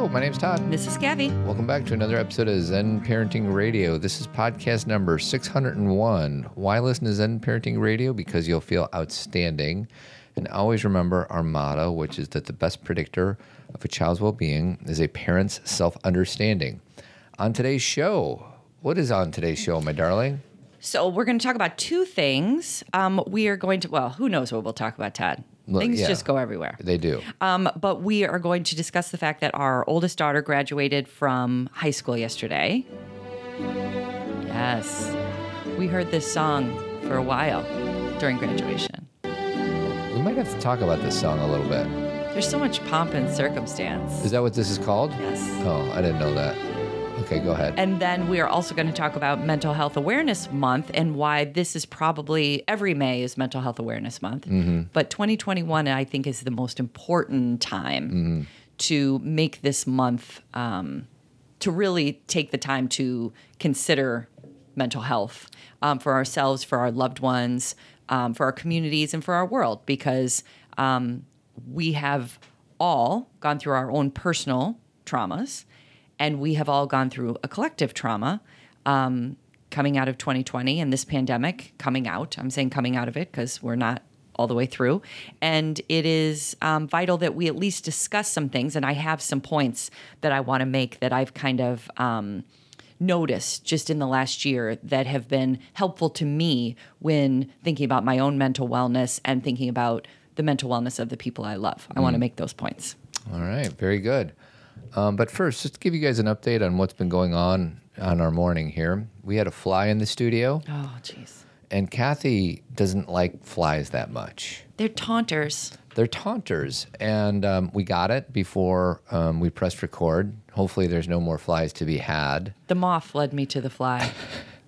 Chicago. My name's Todd. This is Gabby. Welcome back to another episode of Zen Parenting Radio. This is podcast number 601. Why listen to Zen Parenting Radio? Because you'll feel outstanding. And always remember our motto, which is that the best predictor of a child's well-being is a parent's self-understanding. On today's show, what is on today's show, my darling? So we're going to talk about two things. We are going to, well, who knows what we'll talk about, Todd? Things just go everywhere. They do. But we are going to discuss the fact that our oldest daughter graduated from high school yesterday. Yes. We heard this song for a while during graduation. We might have to talk about this song a little bit. There's so much pomp and circumstance. Is that what this is called? Yes. Oh, I didn't know that. Okay, go ahead. And then we are also going to talk about Mental Health Awareness Month and why this is probably, every May is Mental Health Awareness Month. Mm-hmm. But 2021, I think, is the most important time mm-hmm. to make this month, to really take the time to consider mental health for ourselves, for our loved ones, for our communities, and for our world. Because we have all gone through our own personal traumas. And we have all gone through a collective trauma coming out of 2020 and this pandemic coming out. I'm saying coming out of it because we're not all the way through. And it is vital that we at least discuss some things. And I have some points that I want to make that I've kind of noticed just in the last year that have been helpful to me when thinking about my own mental wellness and thinking about the mental wellness of the people I love. I want to make those points. All right. Very good. But first, just to give you guys an update on what's been going on our morning here. We had a fly in the studio. Oh, jeez. And Kathy doesn't like flies that much. They're taunters. They're taunters. And we got it before we pressed record. Hopefully there's no more flies to be had. The moth led me to the fly.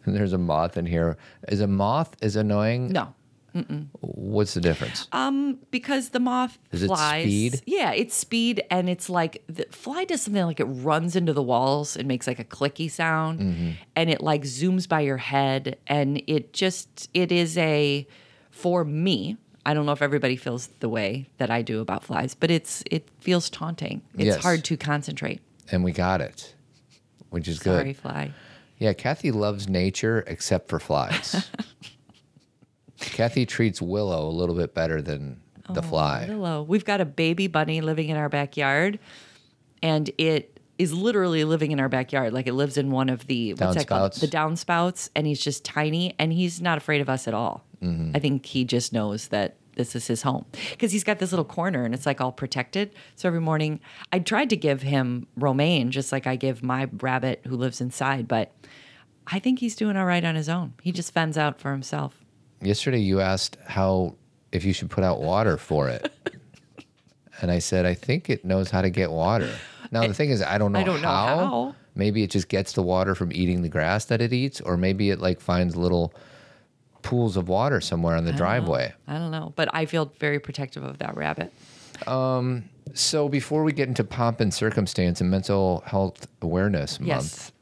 There's a moth in here. Is a moth as annoying? No. Mm-mm. What's the difference? Because the moth flies. Is it speed? Yeah, it's speed, and it's like the fly does something like it runs into the walls and makes like a clicky sound, mm-hmm. and it like zooms by your head, and it is for me. I don't know if everybody feels the way that I do about flies, but it feels taunting. It's hard to concentrate. And we got it, which is good. Sorry, fly. Yeah, Kathy loves nature except for flies. Kathy treats Willow a little bit better than the fly. Willow. We've got a baby bunny living in our backyard, and it is literally living in our backyard. Like, it lives in one of the downspouts. The downspouts, and he's just tiny, and he's not afraid of us at all. Mm-hmm. I think he just knows that this is his home because he's got this little corner, and it's like all protected. So every morning, I tried to give him romaine, just like I give my rabbit who lives inside, but I think he's doing all right on his own. He just fends out for himself. Yesterday you asked if you should put out water for it. And I said, I think it knows how to get water. Now, the thing is, I don't know how. Maybe it just gets the water from eating the grass that it eats, or maybe it like finds little pools of water somewhere on the driveway. I don't know, but I feel very protective of that rabbit. So before we get into pomp and circumstance and Mental Health Awareness Month,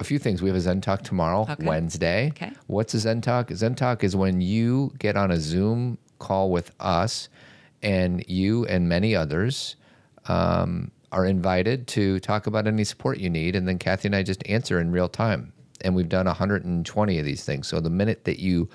a few things. We have a Zen Talk tomorrow, Wednesday. Okay. What's a Zen Talk? Zen Talk is when you get on a Zoom call with us, and you and many others are invited to talk about any support you need, and then Kathy and I just answer in real time. And we've done 120 of these things. So the minute that you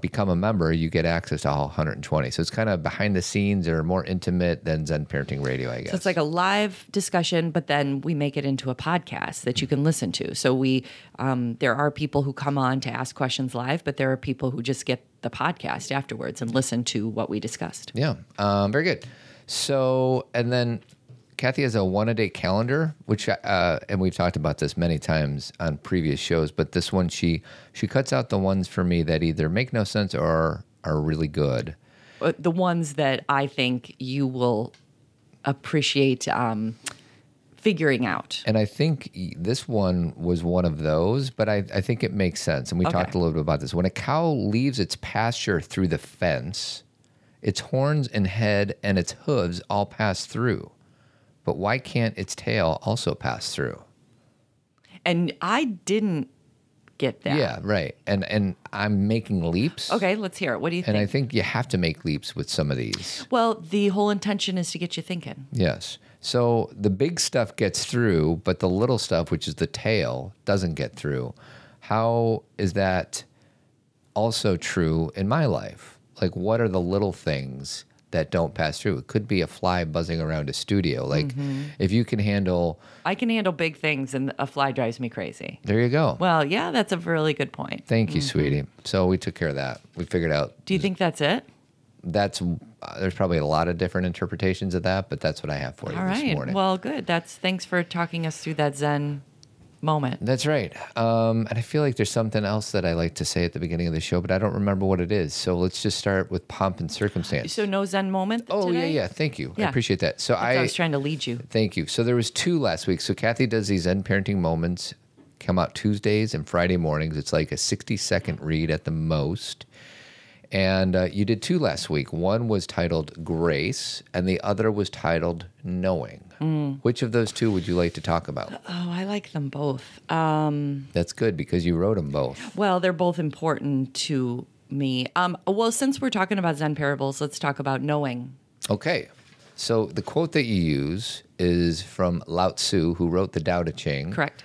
become a member, you get access to all 120. So it's kind of behind the scenes or more intimate than Zen Parenting Radio, I guess. So it's like a live discussion, but then we make it into a podcast that you can listen to. So we, there are people who come on to ask questions live, but there are people who just get the podcast afterwards and listen to what we discussed. Yeah. Very good. So, and then Kathy has a one-a-day calendar, which, and we've talked about this many times on previous shows, but this one, she cuts out the ones for me that either make no sense or are really good. The ones that I think you will appreciate figuring out. And I think this one was one of those, but I think it makes sense, and we talked a little bit about this. When a cow leaves its pasture through the fence, its horns and head and its hooves all pass through. But why can't its tail also pass through? And I didn't get that. Yeah, right. And I'm making leaps. Okay, let's hear it. What do you think? And I think you have to make leaps with some of these. Well, the whole intention is to get you thinking. Yes. So the big stuff gets through, but the little stuff, which is the tail, doesn't get through. How is that also true in my life? Like, what are the little things that don't pass through? It could be a fly buzzing around a studio. Like, if you can handle... I can handle big things, and a fly drives me crazy. There you go. Well, yeah, that's a really good point. Thank you, sweetie. So we took care of that. We figured out... Do you think that's it? That's... There's probably a lot of different interpretations of that, but that's what I have for you this morning. Well, good. Thanks for talking us through that Zen moment. That's right. And I feel like there's something else that I like to say at the beginning of the show, but I don't remember what it is. So let's just start with pomp and circumstance. So no Zen moment today? Yeah. Thank you. Yeah. I appreciate that. So I was trying to lead you. Thank you. So there was two last week. So Kathy does these Zen parenting moments, come out Tuesdays and Friday mornings. It's like a 60-second read at the most. And you did two last week. One was titled Grace, and the other was titled Knowing. Which of those two would you like to talk about? Oh, I like them both. That's good, because you wrote them both. Well, they're both important to me. Well, since we're talking about Zen parables, let's talk about knowing. Okay. So the quote that you use is from Lao Tzu, who wrote the Tao Te Ching. Correct.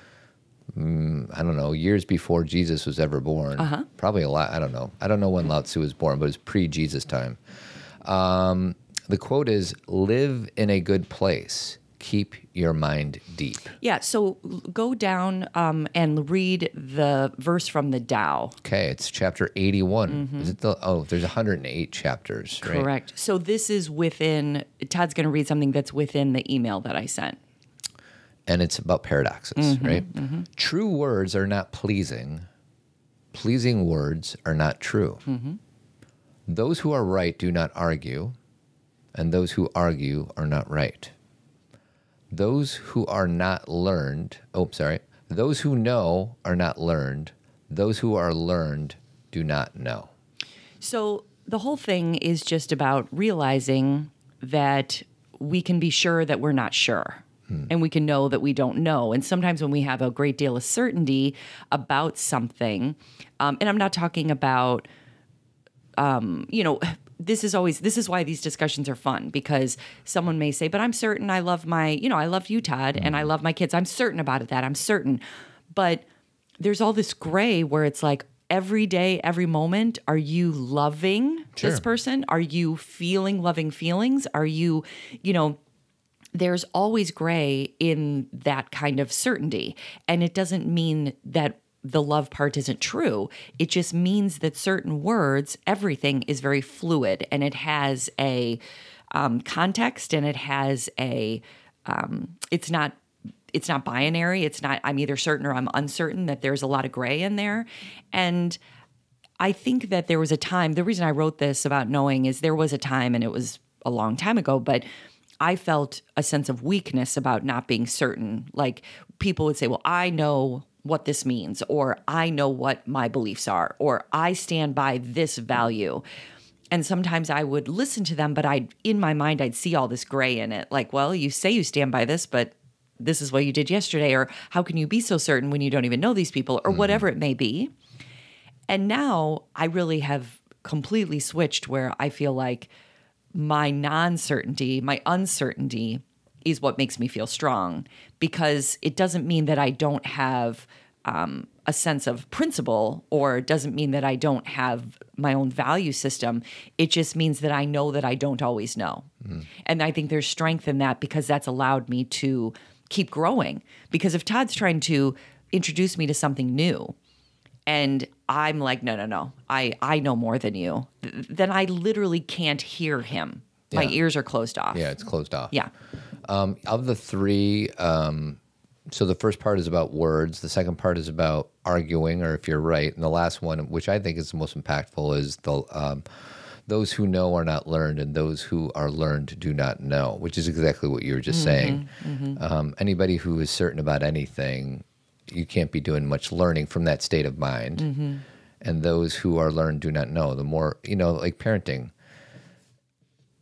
I don't know, years before Jesus was ever born. Probably a lot. I don't know. I don't know when Lao Tzu was born, but it's pre-Jesus time. The quote is, live in a good place. Keep your mind deep. Yeah, so go down and read the verse from the Tao. Okay, it's chapter 81. Is it there's 108 chapters, right? Correct. So this is within, Todd's going to read something that's within the email that I sent. And it's about paradoxes, right? True words are not pleasing. Pleasing words are not true. Those who are right do not argue, and those who argue are not right. Those who are not learned, those who know are not learned. Those who are learned do not know. So the whole thing is just about realizing that we can be sure that we're not sure. And we can know that we don't know. And sometimes when we have a great deal of certainty about something, and I'm not talking about, this is why these discussions are fun, because someone may say, but I'm certain I love I love you, Todd, and I love my kids. I'm certain about it, But there's all this gray where it's like, every day, every moment, are you loving this person? Are you feeling loving feelings? Are you, there's always gray in that kind of certainty. And it doesn't mean that the love part isn't true. It just means that certain words, everything is very fluid, and it has a context, and it has a, it's not binary. It's not, I'm either certain or I'm uncertain, that there's a lot of gray in there. And I think that there was a time, the reason I wrote this about knowing is there was a time, and it was a long time ago, but I felt a sense of weakness about not being certain. Like, people would say, well, I know what this means, or I know what my beliefs are, or I stand by this value. And sometimes I would listen to them, but in my mind, I'd see all this gray in it. Like, well, you say you stand by this, but this is what you did yesterday, or how can you be so certain when you don't even know these people, or whatever it may be. And now I really have completely switched, where I feel like my non-certainty, my uncertainty is what makes me feel strong, because it doesn't mean that I don't have a sense of principle, or it doesn't mean that I don't have my own value system. It just means that I know that I don't always know. And I think there's strength in that, because that's allowed me to keep growing. Because if Todd's trying to introduce me to something new, and I'm like, no, I know more than you, then I literally can't hear him. My ears are closed off. Yeah, it's closed off. Yeah. Of the three, so the first part is about words. The second part is about arguing, or if you're right. And the last one, which I think is the most impactful, is the those who know are not learned, and those who are learned do not know, which is exactly what you were just saying. Anybody who is certain about anything, you can't be doing much learning from that state of mind. And those who are learned do not know. The more, like parenting,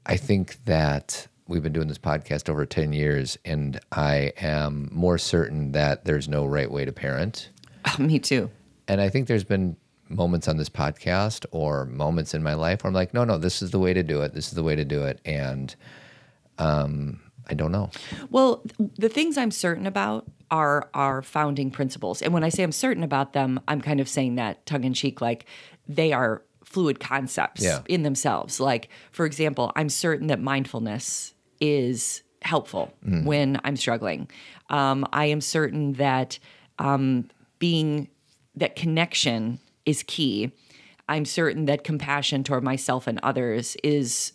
I think that we've been doing this podcast over 10 years, and I am more certain that there's no right way to parent. Me too. And I think there's been moments on this podcast, or moments in my life, where I'm like, no, this is the way to do it. And I don't know. Well, the things I'm certain about are our founding principles. And when I say I'm certain about them, I'm kind of saying that tongue-in-cheek, like they are fluid concepts in themselves. Like, for example, I'm certain that mindfulness is helpful when I'm struggling. I am certain that that connection is key. I'm certain that compassion toward myself and others is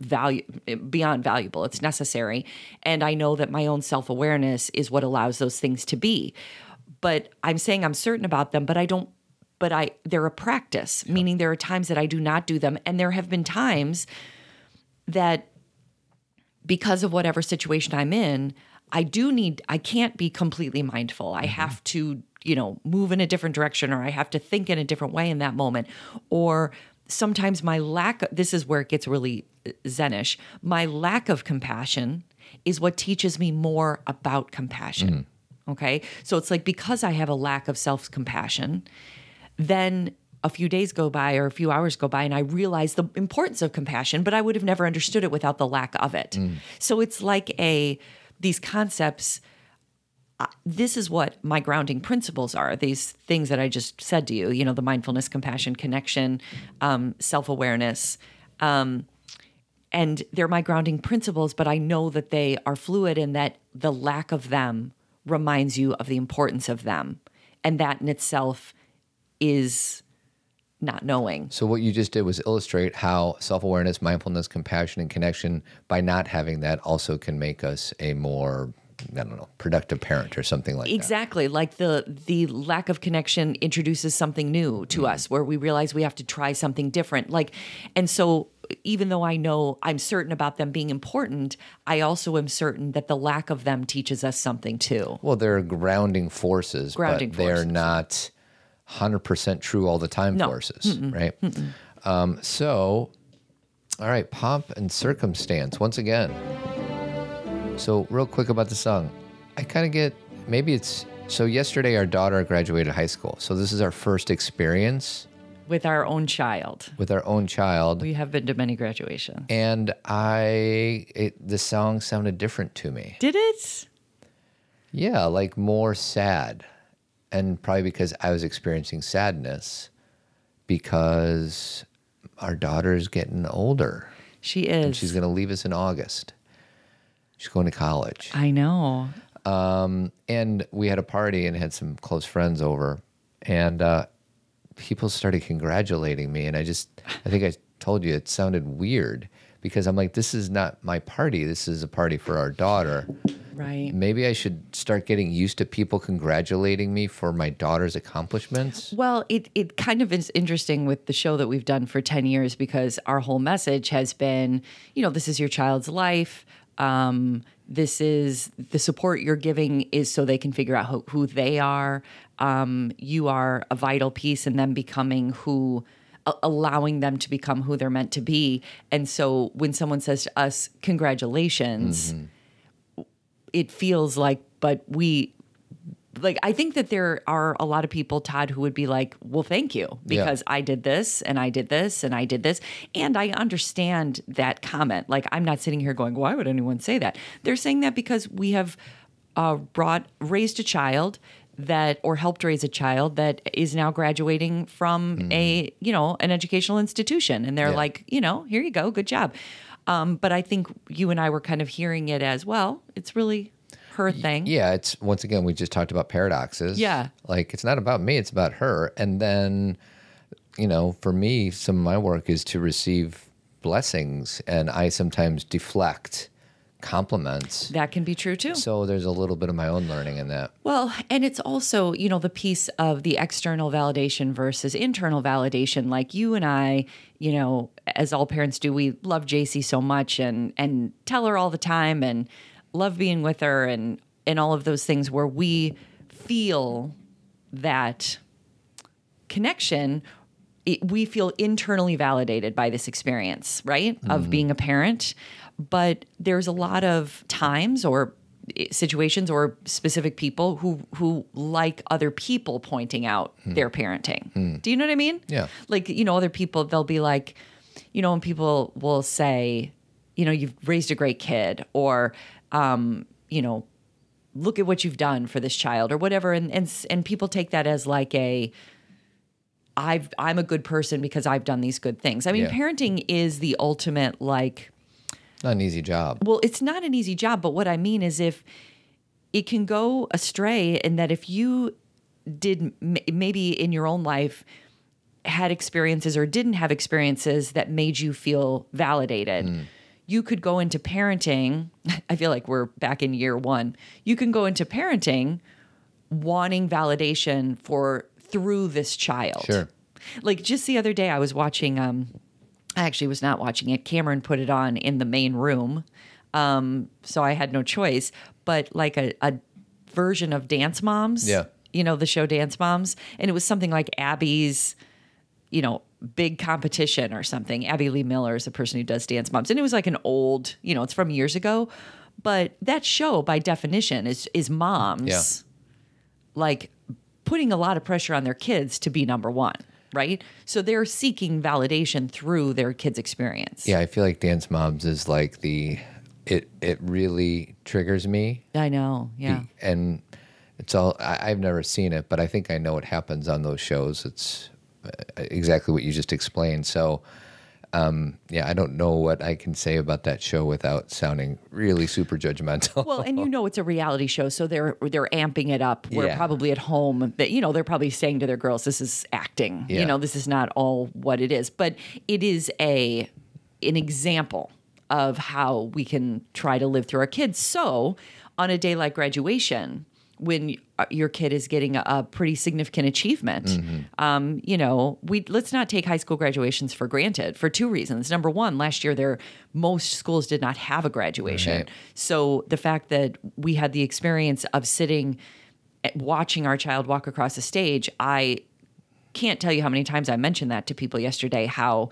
beyond valuable. It's necessary. And I know that my own self-awareness is what allows those things to be. But I'm saying I'm certain about them, but they're a practice, meaning there are times that I do not do them. And there have been times that because of whatever situation I'm in, I can't be completely mindful. I have to, move in a different direction, or I have to think in a different way in that moment. Or sometimes this is where it gets really Zen-ish. My lack of compassion is what teaches me more about compassion. Okay. So it's like, because I have a lack of self-compassion, then a few days go by or a few hours go by and I realize the importance of compassion, but I would have never understood it without the lack of it. So it's like these concepts, this is what my grounding principles are, these things that I just said to you, the mindfulness, compassion, connection, self-awareness. And they're my grounding principles, but I know that they are fluid and that the lack of them reminds you of the importance of them. And that in itself is not knowing. So what you just did was illustrate how self-awareness, mindfulness, compassion, and connection, by not having that, also can make us a more, productive parent or something like that. Exactly. Like the lack of connection introduces something new to us where we realize we have to try something different. And so even though I know I'm certain about them being important, I also am certain that the lack of them teaches us something too. Well, they're grounding forces. They're not 100% true all the time forces, right? So, all right, pomp and circumstance, once again. So real quick about the song. I kind of get, yesterday our daughter graduated high school. So this is our first experience. With our own child. We have been to many graduations. And the song sounded different to me. Did it? Yeah, like more sad. And probably because I was experiencing sadness because our daughter's getting older. She is. And she's going to leave us in August. She's going to college. I know. And we had a party and had some close friends over. And people started congratulating me. And I think I told you, it sounded weird because I'm like, this is not my party. This is a party for our daughter. Right. Maybe I should start getting used to people congratulating me for my daughter's accomplishments. Well, it kind of is interesting with the show that we've done for 10 years because our whole message has been, this is your child's life. This is the support you're giving is so they can figure out who they are. You are a vital piece in them becoming allowing them to become who they're meant to be. And so when someone says to us, congratulations, it feels like, I think that there are a lot of people, Todd, who would be like, well, thank you, because I did this and I did this and I did this. And I understand that comment. Like, I'm not sitting here going, why would anyone say that? They're saying that because we have raised a child or helped raise a child that is now graduating from an educational institution. And they're like, here you go. Good job. But I think you and I were kind of hearing it as well. It's really her thing. Yeah. It's, once again, we just talked about paradoxes. Yeah. Like, it's not about me, it's about her. And then, for me, some of my work is to receive blessings, and I sometimes deflect compliments. That can be true too. So there's a little bit of my own learning in that. Well, and it's also, the piece of the external validation versus internal validation. Like you and I, as all parents do, we love JC so much and tell her all the time and love being with her and all of those things where we feel that connection. We feel internally validated by this experience, right? Of being a parent. But there's a lot of times or situations or specific people who like other people pointing out their parenting. Do you know what I mean? Yeah. Like, other people, they'll be like, and people will say, you know, you've raised a great kid, or, you know, look at what you've done for this child or whatever. And people take that as like a, I'm a good person because I've done these good things. I mean, parenting is the ultimate, like, not an easy job. Well, it's not an easy job, but what I mean is if it can go astray, and that if you did maybe in your own life had experiences or didn't have experiences that made you feel validated, you could go into parenting. I feel like we're back in year one. You can go into parenting wanting validation for through this child. Sure. Like just the other day I was watching, I actually was not watching it. Cameron put it on in the main room. So I had no choice, but like a version of Dance Moms, you know, the show Dance Moms. And it was something like Abby's, you know, big competition or something. Abby Lee Miller is the person who does Dance Moms. And it was like an old, you know, it's from years ago, but that show by definition is moms like putting a lot of pressure on their kids to be number one. Right? So they're seeking validation through their kids' experience. Yeah, I feel like Dance Moms is like the, it really triggers me. I know, yeah. And it's all, I've never seen it, but I think I know what happens on those shows. It's exactly what you just explained. So, yeah, I don't know what I can say about that show without sounding really super judgmental. Well, and you know it's a reality show, so they're amping it up. We're probably at home that, you know, they're probably saying to their girls, this is acting. You know, this is not all what it is. But it is an example of how we can try to live through our kids. So on a day like graduation, when your kid is getting a pretty significant achievement, you know, let's not take high school graduations for granted for two reasons. Number one, last year most schools did not have a graduation. Right. So the fact that we had the experience of sitting, watching our child walk across the stage, I can't tell you how many times I mentioned that to people yesterday, how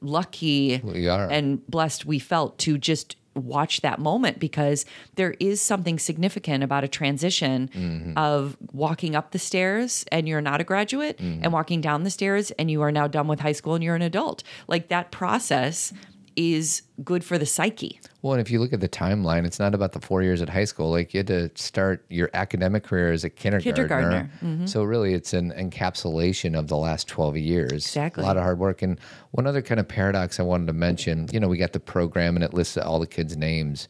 lucky we are and blessed we felt to just watch that moment, because there is something significant about a transition of walking up the stairs and you're not a graduate and walking down the stairs and you are now done with high school and you're an adult. Like that process is good for the psyche. Well, and if you look at the timeline, it's not about the 4 years at high school. Like you had to start your academic career as a kindergartner. So really it's an encapsulation of the last 12 years. Exactly. A lot of hard work. And one other kind of paradox I wanted to mention, you know, we got the program and it lists all the kids' names.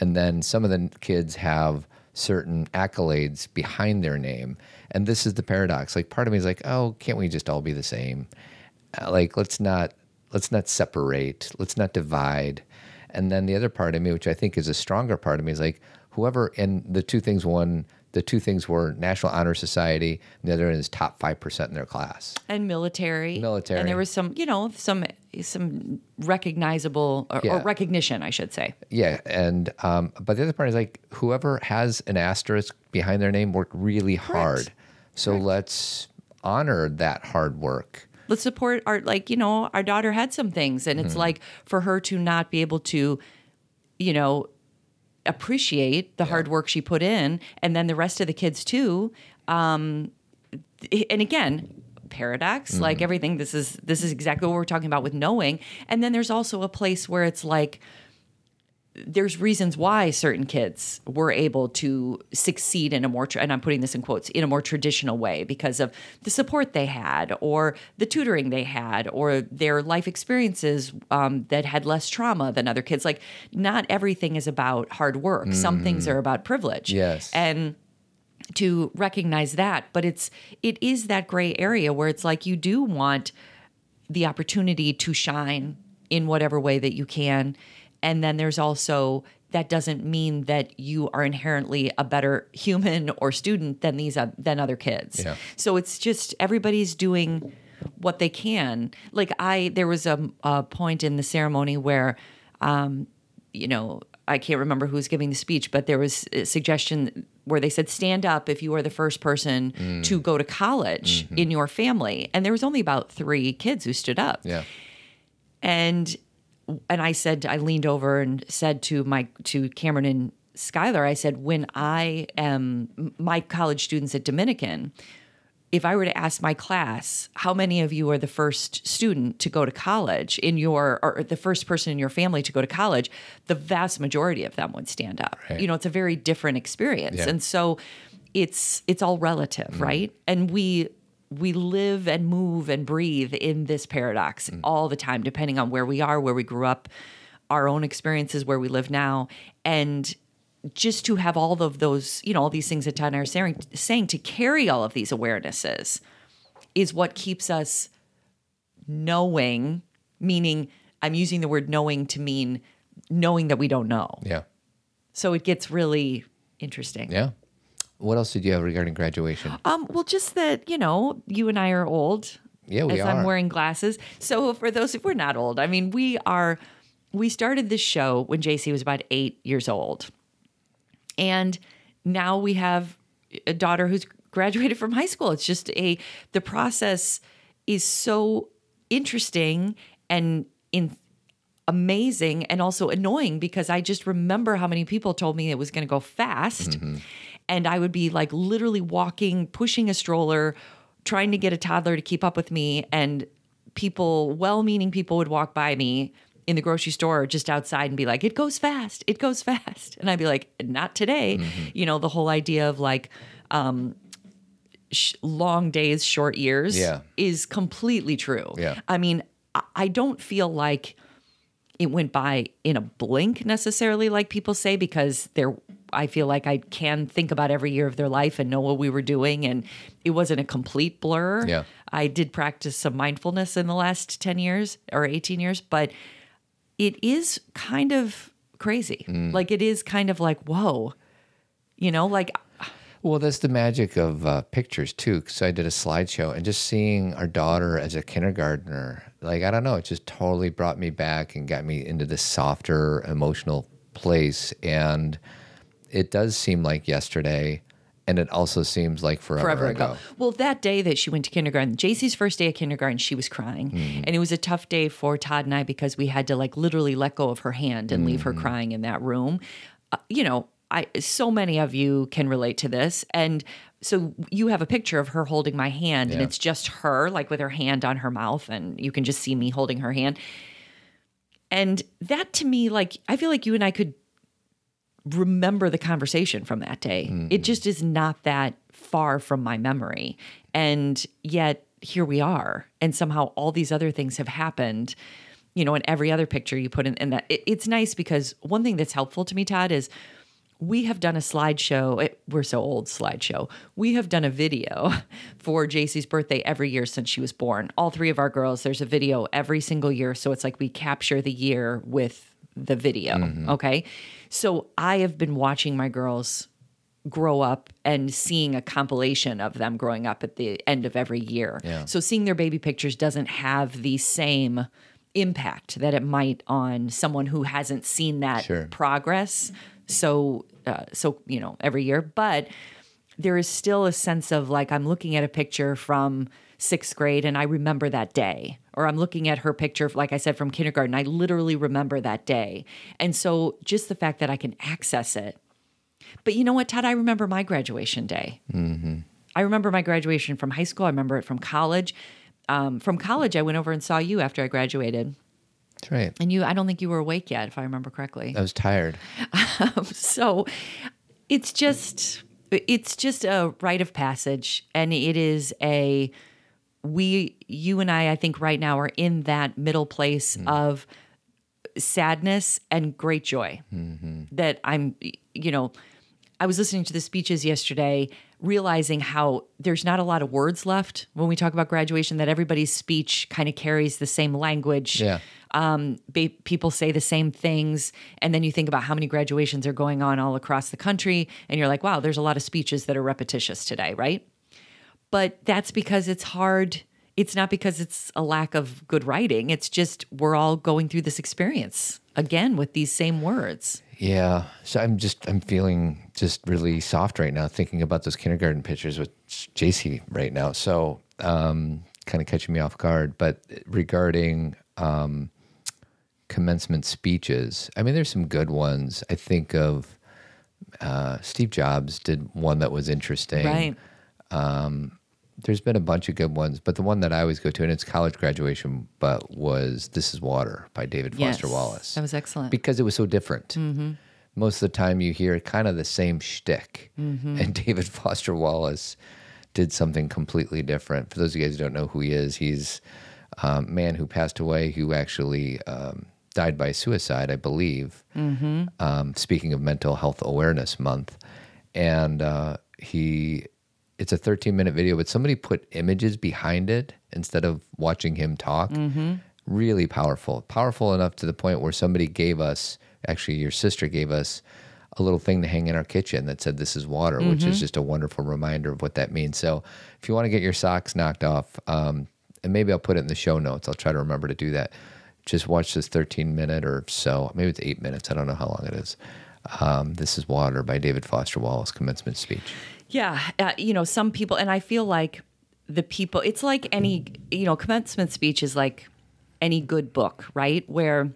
And then some of the kids have certain accolades behind their name. And this is the paradox. Like part of me is like, oh, can't we just all be the same? Like let's not separate, let's not divide. And then the other part of me, which I think is a stronger part of me, is like whoever, and the two things were National Honor Society, and the other one is top 5% in their class. And military. And there was some, you know, some recognizable or recognition, I should say. Yeah. And, but the other part is like whoever has an asterisk behind their name worked really hard. So let's honor that hard work. Let's support our, like, you know, our daughter had some things, and it's like for her to not be able to, you know, appreciate the hard work she put in, and then the rest of the kids too. And again, paradox, like everything, this is exactly what we're talking about with knowing. And then there's also a place where it's like, there's reasons why certain kids were able to succeed in a more, and I'm putting this in quotes, in a more traditional way because of the support they had or the tutoring they had or their life experiences that had less trauma than other kids. Like not everything is about hard work. Some things are about privilege. Yes. And to recognize that, but it is that gray area where it's like you do want the opportunity to shine in whatever way that you can. And then there's also, that doesn't mean that you are inherently a better human or student than than other kids. Yeah. So it's just everybody's doing what they can. Like there was a point in the ceremony where, you know, I can't remember who was giving the speech, but there was a suggestion where they said, stand up if you are the first person to go to college in your family. And there was only about 3 kids who stood up. Yeah. And I leaned over and said to Cameron and Skylar, I said, when I am my college students at Dominican, if I were to ask my class, how many of you are the first student to go to college in your, or the first person in your family to go to college, the vast majority of them would stand up. Right. You know, it's a very different experience. Yeah. And so it's all relative, mm-hmm. right? And we live and move and breathe in this paradox mm-hmm. all the time, depending on where we are, where we grew up, our own experiences, where we live now. And just to have all of those, you know, all these things that Todd and I are saying, to carry all of these awarenesses is what keeps us knowing, meaning I'm using the word knowing to mean knowing that we don't know. Yeah. So it gets really interesting. Yeah. What else did you have regarding graduation? Well, just that, you know, you and I are old. Yeah, we are. As I'm wearing glasses. So for those who we're not old, I mean, we started this show when JC was about 8 years old. And now we have a daughter who's graduated from high school. It's just the process is so interesting and amazing and also annoying, because I just remember how many people told me it was going to go fast. Mm-hmm. And I would be like literally walking, pushing a stroller, trying to get a toddler to keep up with me. And people, well-meaning people would walk by me in the grocery store or just outside and be like, it goes fast, it goes fast. And I'd be like, not today. Mm-hmm. You know, the whole idea of like long days, short years is completely true. Yeah. I mean, I don't feel like it went by in a blink necessarily, like people say, because I feel like I can think about every year of their life and know what we were doing. And it wasn't a complete blur. Yeah. I did practice some mindfulness in the last 10 years or 18 years, but it is kind of crazy. Mm. Like, it is kind of like, whoa, you know, like... Well, that's the magic of pictures, too, because I did a slideshow, and just seeing our daughter as a kindergartner, like, I don't know, it just totally brought me back and got me into this softer, emotional place, and it does seem like yesterday, and it also seems like forever ago. Well, that day that she went to kindergarten, JC's first day of kindergarten, she was crying. Mm-hmm. And it was a tough day for Todd and I, because we had to like literally let go of her hand and mm-hmm. leave her crying in that room. You know, so many of you can relate to this. And so you have a picture of her holding my hand and it's just her like with her hand on her mouth, and you can just see me holding her hand. And that to me, like, I feel like you and I could remember the conversation from that day. Mm. It just is not that far from my memory. And yet here we are. And somehow all these other things have happened, you know, in every other picture you put in. And that it's nice, because one thing that's helpful to me, Todd, is we have done a slideshow. We're so old, slideshow. We have done a video for JC's birthday every year since she was born. All three of our girls, there's a video every single year. So it's like we capture the year with the video. Mm-hmm. Okay. So I have been watching my girls grow up and seeing a compilation of them growing up at the end of every year. Yeah. So seeing their baby pictures doesn't have the same impact that it might on someone who hasn't seen that progress. So, you know, every year, but there is still a sense of like, I'm looking at a picture from 6th grade and I remember that day. Or I'm looking at her picture, like I said, from kindergarten. I literally remember that day. And so just the fact that I can access it. But you know what, Todd? I remember my graduation day. Mm-hmm. I remember my graduation from high school. I remember it from college. From college, I went over and saw you after I graduated. That's right. And I don't think you were awake yet, if I remember correctly. I was tired. So it's just a rite of passage, and it is a... you and I think right now are in that middle place mm-hmm. of sadness and great joy mm-hmm. that I was listening to the speeches yesterday, realizing how there's not a lot of words left when we talk about graduation, that everybody's speech kind of carries the same language. Yeah. People say the same things. And then you think about how many graduations are going on all across the country. And you're like, wow, there's a lot of speeches that are repetitious today, right? But that's because it's hard. It's not because it's a lack of good writing. It's just we're all going through this experience again with these same words. Yeah. So I'm feeling just really soft right now, thinking about those kindergarten pictures with JC right now. So kind of catching me off guard. But regarding commencement speeches, I mean, there's some good ones. I think of Steve Jobs did one that was interesting. Right. There's been a bunch of good ones, but the one that I always go to, and it's college graduation, but was This is Water by David Foster Wallace. That was excellent. Because it was so different. Mm-hmm. Most of the time you hear kind of the same shtick. Mm-hmm. And David Foster Wallace did something completely different. For those of you guys who don't know who he is, he's a man who passed away, who actually died by suicide, I believe, mm-hmm. Speaking of Mental Health Awareness Month. And it's a 13-minute video, but somebody put images behind it instead of watching him talk. Mm-hmm. Really powerful. Powerful enough to the point where somebody gave us, actually your sister gave us, a little thing to hang in our kitchen that said, "This is water," mm-hmm. which is just a wonderful reminder of what that means. So if you want to get your socks knocked off, and maybe I'll put it in the show notes. I'll try to remember to do that. Just watch this 13-minute or so. Maybe it's 8 minutes. I don't know how long it is. This is Water by David Foster Wallace, commencement speech. Yeah. Some people, and I feel like the people, it's like any, commencement speech is like any good book, right? Where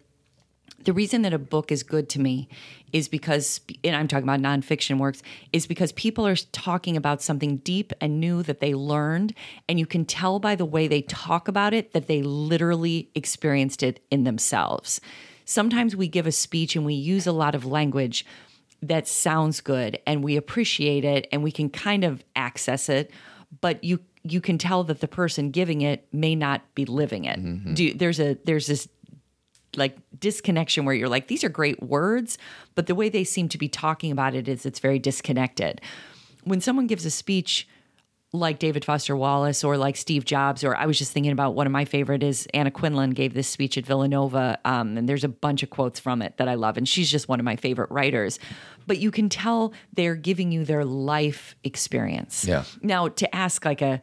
the reason that a book is good to me is because, and I'm talking about nonfiction works, is because people are talking about something deep and new that they learned, and you can tell by the way they talk about it that they literally experienced it in themselves. Sometimes we give a speech and we use a lot of language that sounds good and we appreciate it and we can kind of access it, but you can tell that the person giving it may not be living it. Mm-hmm. There's this like disconnection where you're like, these are great words, but the way they seem to be talking about it is it's very disconnected. When someone gives a speech like David Foster Wallace or like Steve Jobs, or I was just thinking about one of my favorite is Anna Quinlan gave this speech at Villanova, and there's a bunch of quotes from it that I love, and she's just one of my favorite writers. But you can tell they're giving you their life experience. Yeah. Now, to ask like a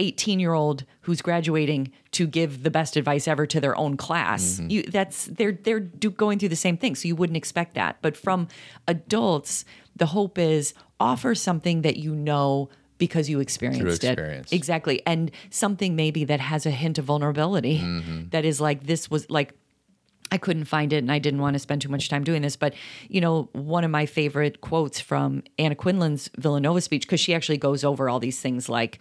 18-year-old who's graduating to give the best advice ever to their own class, mm-hmm. They're going through the same thing, so you wouldn't expect that. But from adults, the hope is offer something that you know because you experienced it. Exactly. And something maybe that has a hint of vulnerability mm-hmm. that is like, this was like, I couldn't find it and I didn't want to spend too much time doing this. But, one of my favorite quotes from Anna Quinlan's Villanova speech, because she actually goes over all these things like,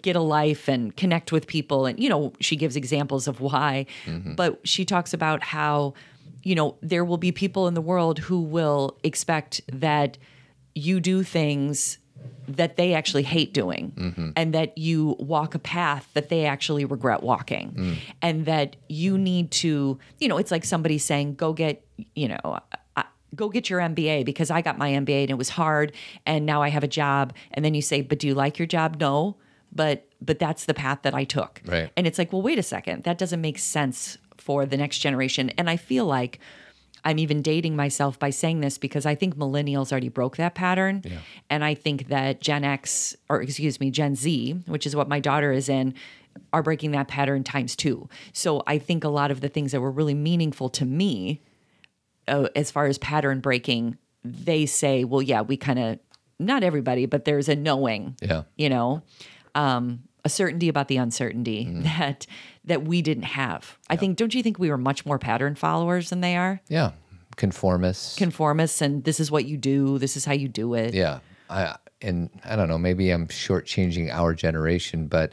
get a life and connect with people. And, she gives examples of why. Mm-hmm. But she talks about how, there will be people in the world who will expect that you do things that they actually hate doing mm-hmm. and that you walk a path that they actually regret walking and that you need to, it's like somebody saying, go get your MBA because I got my MBA and it was hard and now I have a job. And then you say, but do you like your job? No, but that's the path that I took. Right. And it's like, well, wait a second, that doesn't make sense for the next generation. And I feel like I'm even dating myself by saying this because I think millennials already broke that pattern. Yeah. And I think that Gen Z, which is what my daughter is in, are breaking that pattern times two. So I think a lot of the things that were really meaningful to me, as far as pattern breaking, they say, well, yeah, we kind of, not everybody, but there's a knowing, a certainty about the uncertainty that we didn't have. Yeah. Don't you think we were much more pattern followers than they are? Yeah. Conformists. And this is what you do. This is how you do it. Yeah. And I don't know, maybe I'm shortchanging our generation, but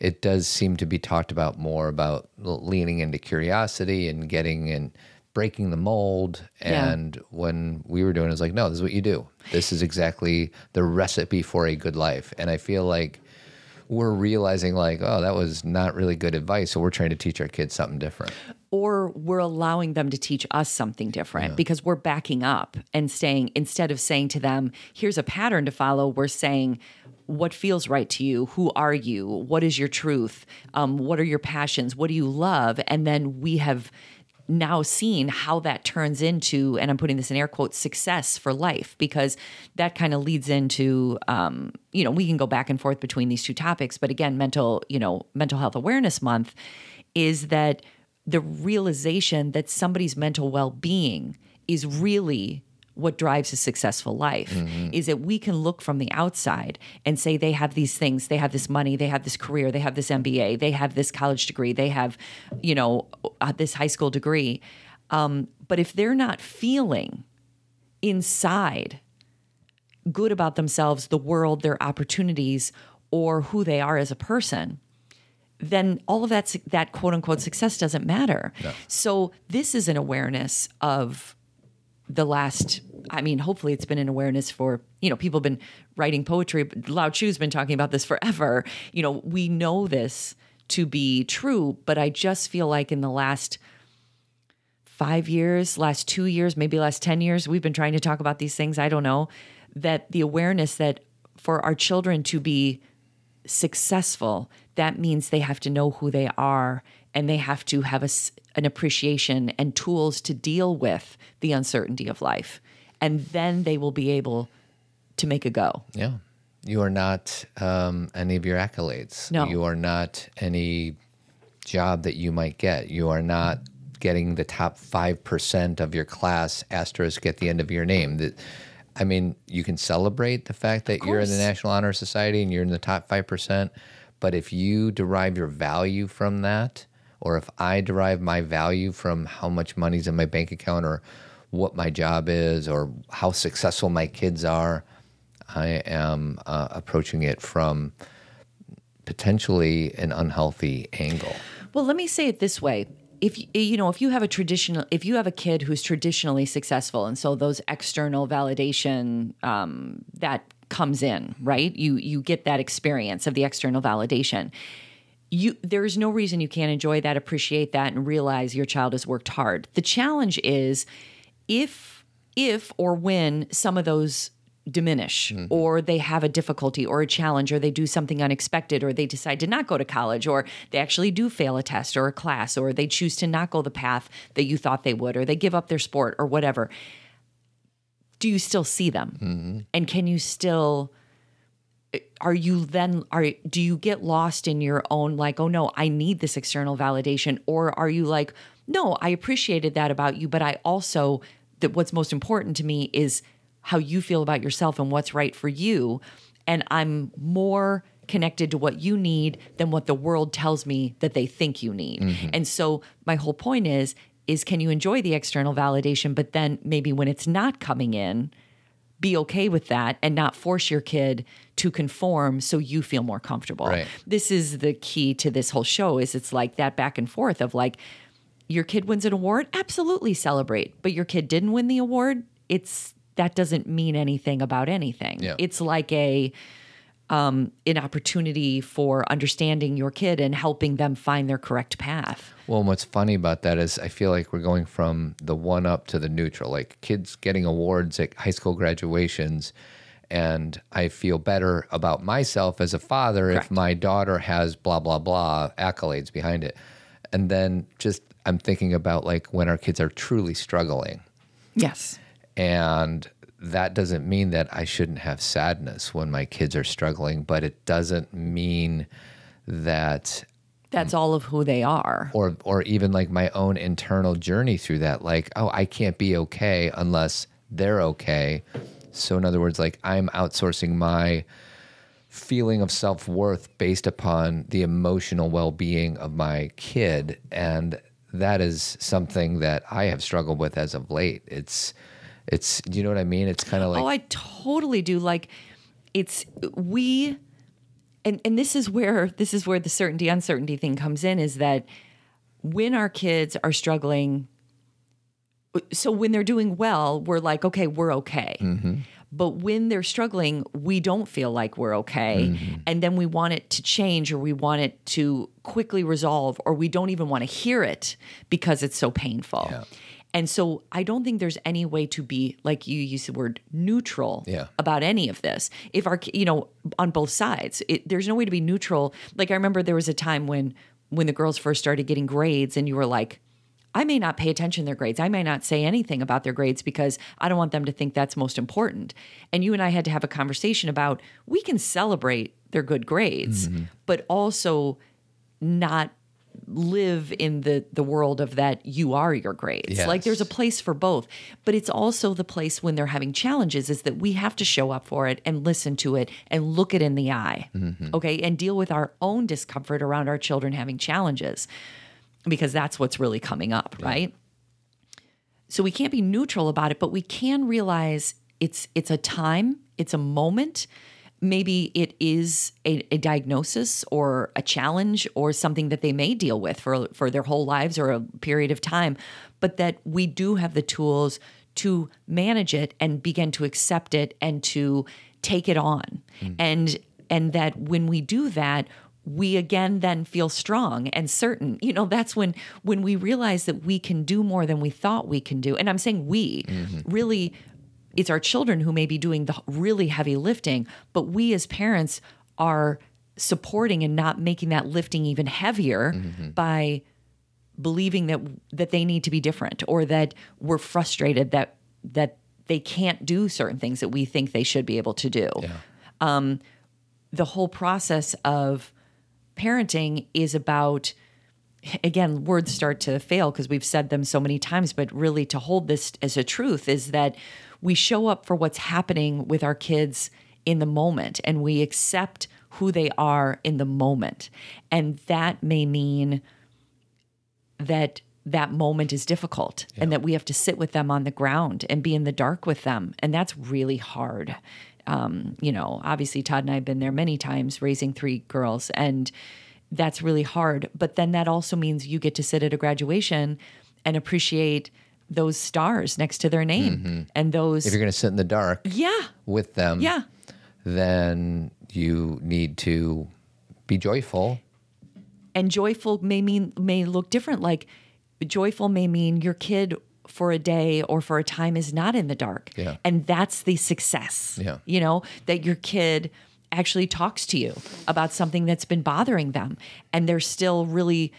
it does seem to be talked about more about leaning into curiosity and getting in, breaking the mold. And when we were doing it, it's like, no, this is what you do. This is exactly the recipe for a good life. And I feel like we're realizing like, oh, that was not really good advice. So we're trying to teach our kids something different. Or we're allowing them to teach us something different because we're backing up and saying, instead of saying to them, here's a pattern to follow, we're saying, what feels right to you? Who are you? What is your truth? What are your passions? What do you love? And then we have now seen how that turns into, and I'm putting this in air quotes, success for life, because that kind of leads into, we can go back and forth between these two topics, but again, Mental Health Awareness Month is that the realization that somebody's mental well-being is really what drives a successful life, mm-hmm. is that we can look from the outside and say they have these things, they have this money, they have this career, they have this MBA, they have this college degree, they have, this high school degree. But if they're not feeling inside good about themselves, the world, their opportunities, or who they are as a person, then all of that quote unquote success doesn't matter. Yeah. So this is an awareness of the last, I mean, hopefully it's been an awareness for, people have been writing poetry. Lao Tzu's been talking about this forever. We know this to be true, but I just feel like in the last 5 years, last 2 years, maybe last 10 years, we've been trying to talk about these things. I don't know, that the awareness that for our children to be successful, that means they have to know who they are, and they have to have an appreciation and tools to deal with the uncertainty of life. And then they will be able to make a go. Yeah. You are not any of your accolades. No. You are not any job that you might get. You are not getting the top 5% of your class asterisk at the end of your name. I mean, you can celebrate the fact that you're in the National Honor Society and you're in the top 5%, but if you derive your value from that, or if I derive my value from how much money's in my bank account or what my job is or how successful my kids are, I am approaching it from potentially an unhealthy angle. Well, let me say it this way. If you have a kid who's traditionally successful, and so those external validation that comes in, right? You get that experience of the external validation. There is no reason you can't enjoy that, appreciate that, and realize your child has worked hard. The challenge is if or when some of those diminish, mm-hmm. or they have a difficulty or a challenge, or they do something unexpected, or they decide to not go to college, or they actually do fail a test or a class, or they choose to not go the path that you thought they would, or they give up their sport or whatever. Do you still see them? Mm-hmm. And can you still, do you get lost in your own, like, oh no, I need this external validation? Or are you like, no, I appreciated that about you, but I also, that what's most important to me is how you feel about yourself and what's right for you. And I'm more connected to what you need than what the world tells me that they think you need. Mm-hmm. And so my whole point is can you enjoy the external validation, but then maybe when it's not coming in, be okay with that and not force your kid to conform so you feel more comfortable. Right. This is the key to this whole show, is it's like that back and forth of like, your kid wins an award, absolutely celebrate, but your kid didn't win the award, that doesn't mean anything about anything. Yeah. It's like an opportunity for understanding your kid and helping them find their correct path. Well, and what's funny about that is I feel like we're going from the one up to the neutral, like kids getting awards at high school graduations. And I feel better about myself as a father Correct. If my daughter has blah, blah, blah accolades behind it. And then I'm thinking about like when our kids are truly struggling. Yes. And that doesn't mean that I shouldn't have sadness when my kids are struggling, but it doesn't mean that that's all of who they are. Or even like my own internal journey through that, like, oh, I can't be okay unless they're okay. So in other words, like I'm outsourcing my feeling of self-worth based upon the emotional well-being of my kid. And that is something that I have struggled with as of late. It's, do you know what I mean? It's kind of like... Oh, I totally do. Like, and this is where the certainty-uncertainty thing comes in, is that when our kids are struggling, so when they're doing well, we're like, okay, we're okay. Mm-hmm. But when they're struggling, we don't feel like we're okay. Mm-hmm. And then we want it to change, or we want it to quickly resolve, or we don't even want to hear it because it's so painful. Yeah. And so I don't think there's any way to be, like you use the word, neutral about any of this. If our, on both sides, there's no way to be neutral. Like I remember there was a time when the girls first started getting grades and you were like, I may not pay attention to their grades. I may not say anything about their grades because I don't want them to think that's most important. And you and I had to have a conversation about, we can celebrate their good grades, mm-hmm. but also not live in the world of that you are your grades. Yes. Like there's a place for both, but it's also the place when they're having challenges is that we have to show up for it and listen to it and look it in the eye, mm-hmm. okay, and deal with our own discomfort around our children having challenges, because that's what's really coming up, yeah. right? So we can't be neutral about it, but we can realize it's a time, it's a moment. maybe it is a diagnosis or a challenge or something that they may deal with for their whole lives or a period of time, but that we do have the tools to manage it and begin to accept it and to take it on. Mm. And that when we do that, we again then feel strong and certain. You know, that's when we realize that we can do more than we thought we can do. And I'm saying we, really, it's our children who may be doing the really heavy lifting, but we as parents are supporting and not making that lifting even heavier by believing that they need to be different, or that we're frustrated that they can't do certain things that we think they should be able to do. Yeah. The whole process of parenting is about, again, words start to fail because we've said them so many times, but really to hold this as a truth is that we show up for what's happening with our kids in the moment, and we accept who they are in the moment. And that may mean that moment is difficult, and that we have to sit with them on the ground and be in the dark with them. And that's really hard. You know, obviously Todd and I have been there many times raising three girls, and that's really hard. But then that also means you get to sit at a graduation and appreciate those stars next to their name. And those, if you're going to sit in the dark with them, then you need to be joyful. And joyful may look different. Like joyful may mean your kid for a day or for a time is not in the dark. Yeah. And that's the success, you know, that your kid actually talks to you about something that's been bothering them, and they're still really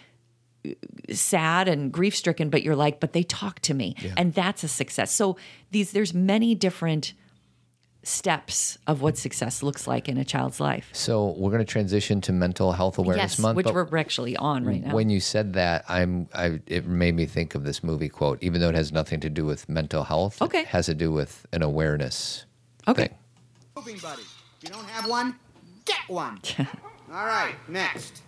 sad and grief-stricken, but you're like, but they talk to me, and that's a success. So there's many different steps of what success looks like in a child's life. So we're going to transition to Mental Health Awareness Month, which we're actually on right now. When you said that, it made me think of this movie quote, even though it has nothing to do with mental health. Okay. It has to do with an awareness thing. Moving buddy. If you don't have one, get one. All right, next.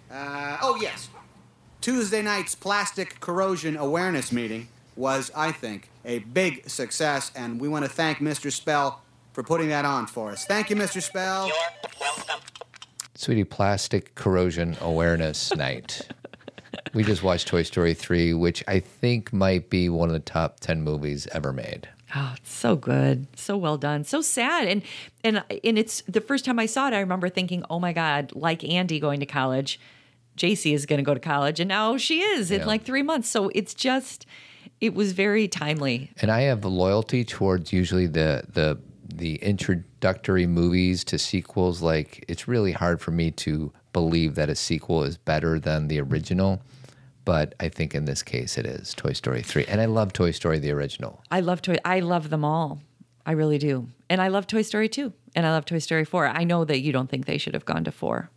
Tuesday night's Plastic Corrosion Awareness Meeting was, I think, a big success, and we want to thank Mr. Spell for putting that on for us. Thank you, Mr. Spell. You're welcome. Sweetie, Plastic Corrosion Awareness Night. We just watched Toy Story 3, which I think might be one of the top 10 movies ever made. Oh, it's so good. So well done. So sad. And it's the first time I saw it, I remember thinking, oh my God, like Andy going to college, JC is going to go to college, and now she is in like 3 months. So it's just, it was very timely. And I have a loyalty towards usually the introductory movies to sequels. Like, it's really hard for me to believe that a sequel is better than the original, but I think in this case it is Toy Story 3. And I love Toy Story, the original. I love them all. I really do. And I love Toy Story 2, and I love Toy Story 4. I know that you don't think they should have gone to 4.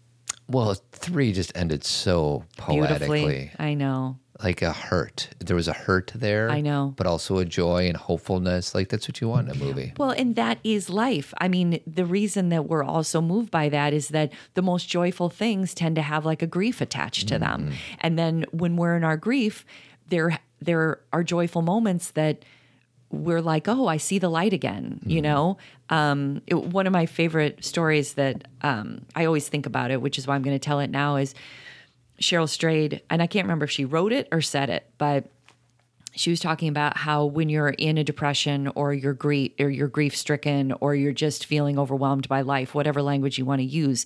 Well, 3 just ended so poetically. I know. Like a hurt. There was a hurt there. I know. But also a joy and hopefulness. Like, that's what you want in a movie. Well, and that is life. I mean, the reason that we're all so moved by that is that the most joyful things tend to have like a grief attached to them. And then when we're in our grief, there are joyful moments that we're like, oh, I see the light again, you know? One of my favorite stories that I always think about it, which is why I'm going to tell it now, is Cheryl Strayed, and I can't remember if she wrote it or said it, but she was talking about how when you're in a depression or you're grief-stricken or you're just feeling overwhelmed by life, whatever language you want to use,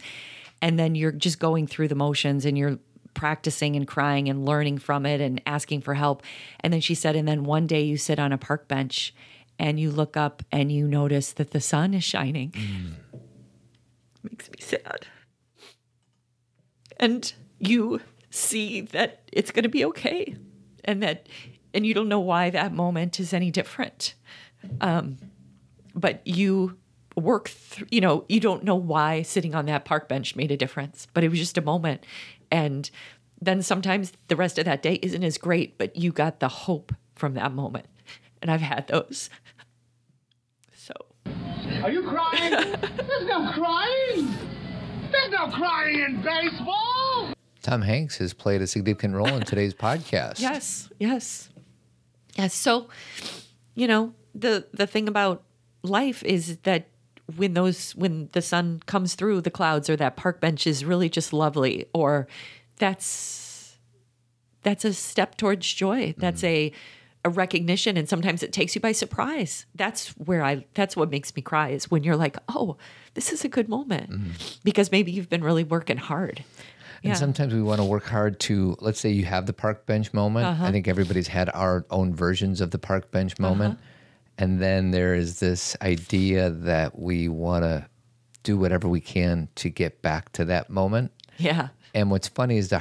and then you're just going through the motions and you're practicing and crying and learning from it and asking for help. And then she said, and then one day you sit on a park bench and you look up and you notice that the sun is shining. Makes me sad. And you see that it's going to be okay, and you don't know why that moment is any different. But you work through, you know, you don't know why sitting on that park bench made a difference, but it was just a moment. And then sometimes the rest of that day isn't as great, but you got the hope from that moment. And I've had those. So. Are you crying? There's no crying. There's no crying in baseball. Tom Hanks has played a significant role in today's podcast. Yes. So, you know, the thing about life is that when the sun comes through the clouds, or that park bench is really just lovely, or that's a step towards joy. That's a recognition, and sometimes it takes you by surprise. That's what makes me cry, is when you're like, oh, this is a good moment, because maybe you've been really working hard. And sometimes we want to work hard to, let's say you have the park bench moment. I think everybody's had our own versions of the park bench moment. And then there is this idea that we want to do whatever we can to get back to that moment. Yeah. And what's funny is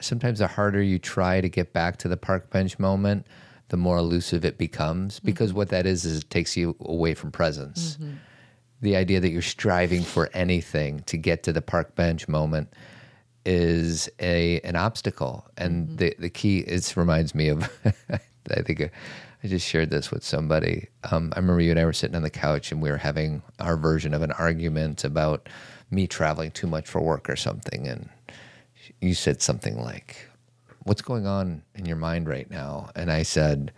sometimes the harder you try to get back to the park bench moment, the more elusive it becomes, because what that is it takes you away from presence. The idea that you're striving for anything to get to the park bench moment is an obstacle. And the key, it reminds me of, I think I just shared this with somebody. I remember you and I were sitting on the couch and we were having our version of an argument about me traveling too much for work or something. And you said something like, what's going on in your mind right now? And I said,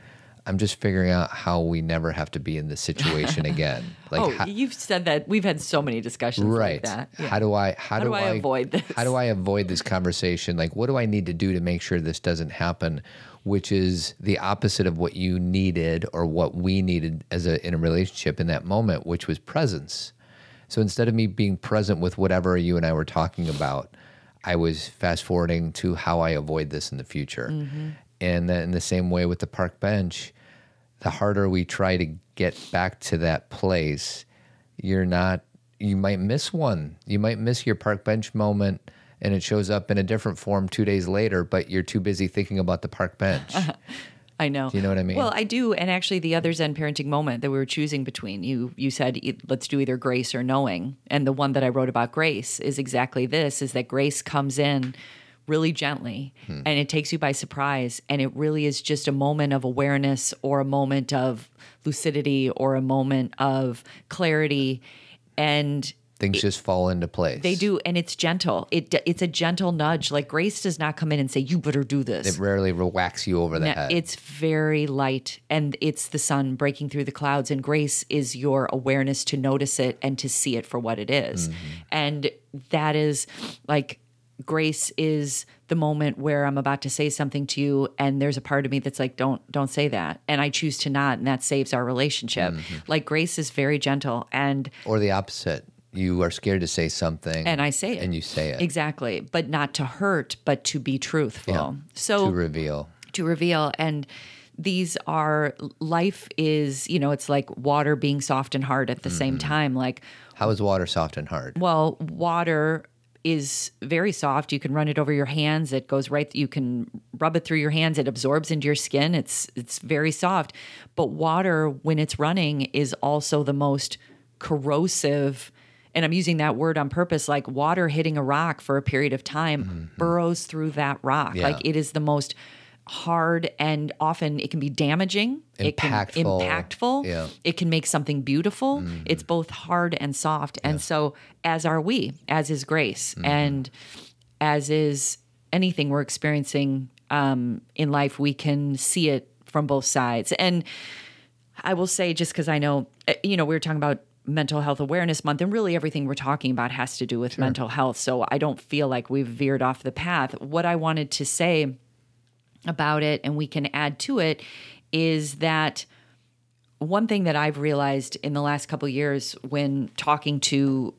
I'm just figuring out how we never have to be in this situation again. Like, you've said that. We've had so many discussions like that. Yeah. How do I avoid this? How do I avoid this conversation? Like, what do I need to do to make sure this doesn't happen? Which is the opposite of what you needed or what we needed as in a relationship in that moment, which was presence. So instead of me being present with whatever you and I were talking about, I was fast forwarding to how I avoid this in the future. And then in the same way with the park bench, the harder we try to get back to that place, you might miss one. You might miss your park bench moment, and it shows up in a different form 2 days later, but you're too busy thinking about the park bench. I know. Do you know what I mean? Well, I do. And actually the other Zen parenting moment that we were choosing between, you said, let's do either grace or knowing. And the one that I wrote about grace is exactly this, is that grace comes in really gently, and it takes you by surprise, and it really is just a moment of awareness or a moment of lucidity or a moment of clarity, and things just fall into place. They do, and it's gentle. It's a gentle nudge. Like, grace does not come in and say, you better do this. It rarely whacks you over the head. It's very light, and it's the sun breaking through the clouds, and grace is your awareness to notice it and to see it for what it is. And that is like, grace is the moment where I'm about to say something to you, and there's a part of me that's like, don't say that. And I choose to not, and that saves our relationship. Like, grace is very gentle. Or the opposite. You are scared to say something. And I say it. And you say it. Exactly. But not to hurt, but to be truthful. Yeah. So to reveal. And these are, life is, it's like water being soft and hard at the same time. Like, how is water soft and hard? Well, water is very soft. You can run it over your hands. It goes right, you can rub it through your hands. It absorbs into your skin. It's very soft. But water, when it's running, is also the most corrosive, and I'm using that word on purpose, like water hitting a rock for a period of time burrows through that rock. Yeah. Like, it is the most hard, and often it can be damaging. Impactful. Yeah. It can make something beautiful. It's both hard and soft. Yeah. And so, as are we, as is grace, and as is anything we're experiencing in life, we can see it from both sides. And I will say, just because I know, we were talking about Mental Health Awareness Month, and really everything we're talking about has to do with mental health. So I don't feel like we've veered off the path. What I wanted to say about it, and we can add to it, is that one thing that I've realized in the last couple of years when talking to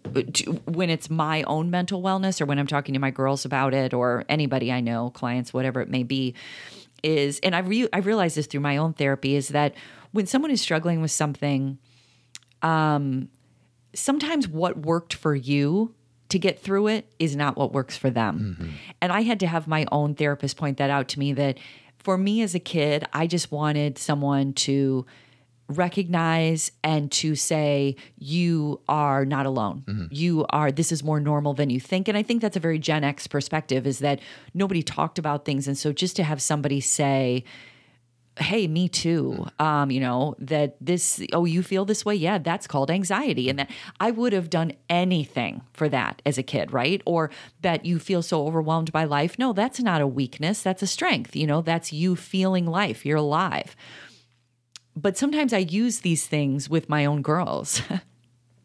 when it's my own mental wellness, or when I'm talking to my girls about it, or anybody I know, clients, whatever it may be, is, and I realized this through my own therapy, is that when someone is struggling with something, sometimes what worked for you to get through it is not what works for them. And I had to have my own therapist point that out to me, that for me as a kid, I just wanted someone to recognize and to say, you are not alone. This is more normal than you think. And I think that's a very Gen X perspective, is that nobody talked about things. And so just to have somebody say, hey, me too. That this, you feel this way? Yeah, that's called anxiety. And that I would have done anything for that as a kid, right? Or that you feel so overwhelmed by life. No, that's not a weakness. That's a strength. That's you feeling life. You're alive. But sometimes I use these things with my own girls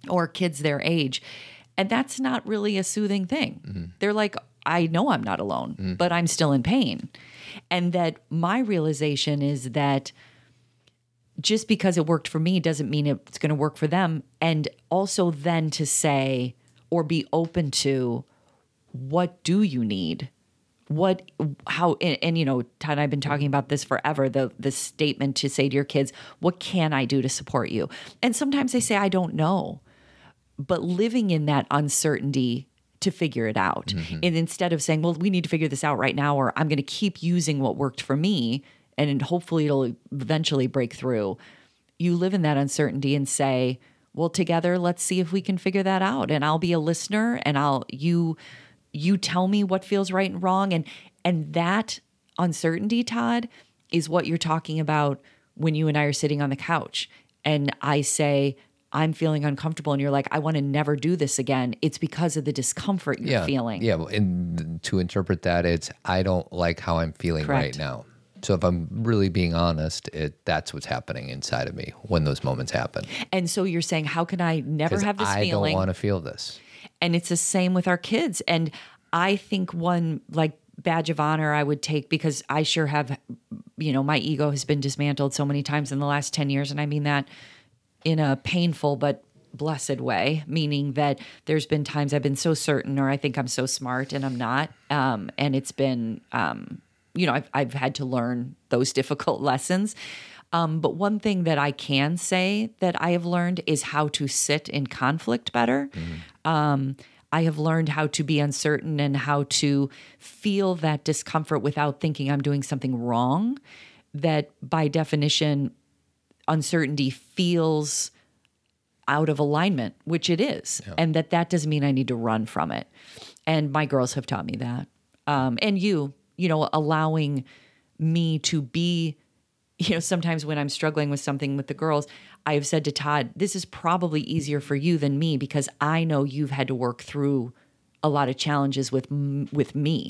or kids their age. And that's not really a soothing thing. Mm-hmm. They're like, I know I'm not alone, mm-hmm. but I'm still in pain. And that my realization is that just because it worked for me doesn't mean it's going to work for them. And also then to say or be open to, what do you need? What, how, and you know, Todd and I have been talking about this forever, the statement to say to your kids, what can I do to support you? And sometimes they say, I don't know. But living in that uncertainty to figure it out. Mm-hmm. And instead of saying, well, we need to figure this out right now, or I'm going to keep using what worked for me and hopefully it'll eventually break through. You live in that uncertainty and say, well, together, let's see if we can figure that out. And I'll be a listener and I'll, you tell me what feels right and wrong. And that uncertainty, Todd, is what you're talking about when you and I are sitting on the couch and I say, I'm feeling uncomfortable. And you're like, I want to never do this again. It's because of the discomfort you're feeling. Yeah. And to interpret that, it's, I don't like how I'm feeling right now. So if I'm really being honest, that's what's happening inside of me when those moments happen. And so you're saying, how can I never have this feeling? I don't want to feel this. And it's the same with our kids. And I think one like badge of honor I would take, because I sure have, you know, my ego has been dismantled so many times in the last 10 years. And I mean that in a painful but blessed way, meaning that there's been times I've been so certain, or I think I'm so smart and I'm not. And it's been, you know, I've had to learn those difficult lessons. But one thing that I can say that I have learned is how to sit in conflict better. Mm-hmm. I have learned how to be uncertain and how to feel that discomfort without thinking I'm doing something wrong. That by definition, uncertainty feels out of alignment, which it is. Yeah. And that doesn't mean I need to run from it. And my girls have taught me that. And you know, allowing me to be, you know, sometimes when I'm struggling with something with the girls, I have said to Todd, this is probably easier for you than me because I know you've had to work through a lot of challenges with me,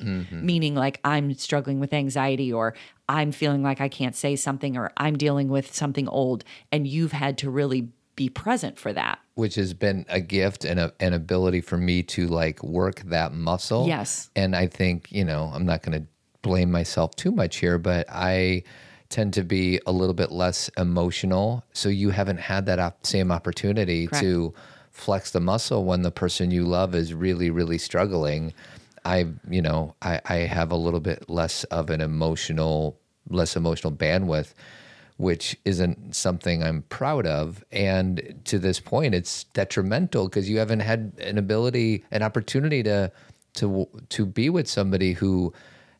mm-hmm. meaning like I'm struggling with anxiety, or I'm feeling like I can't say something, or I'm dealing with something old, and you've had to really be present for that. Which has been a gift and an ability for me to like work that muscle. Yes. And I think, you know, I'm not going to blame myself too much here, but I tend to be a little bit less emotional. So you haven't had that same opportunity Correct. To flex the muscle when the person you love is really, really struggling. I have a little bit less of an less emotional bandwidth, which isn't something I'm proud of. And to this point, it's detrimental because you haven't had an opportunity to be with somebody who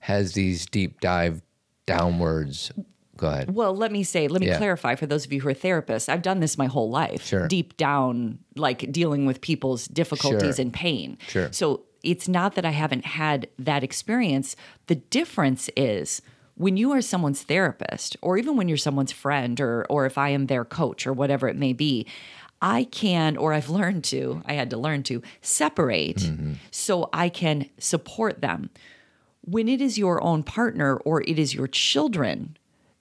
has these deep dive downwards. Go ahead. Well, let me clarify for those of you who are therapists. I've done this my whole life, sure. deep down, like dealing with people's difficulties sure. and pain. Sure. So it's not that I haven't had that experience. The difference is when you are someone's therapist, or even when you're someone's friend, or if I am their coach or whatever it may be, I had to learn to separate mm-hmm. so I can support them. When it is your own partner or it is your children,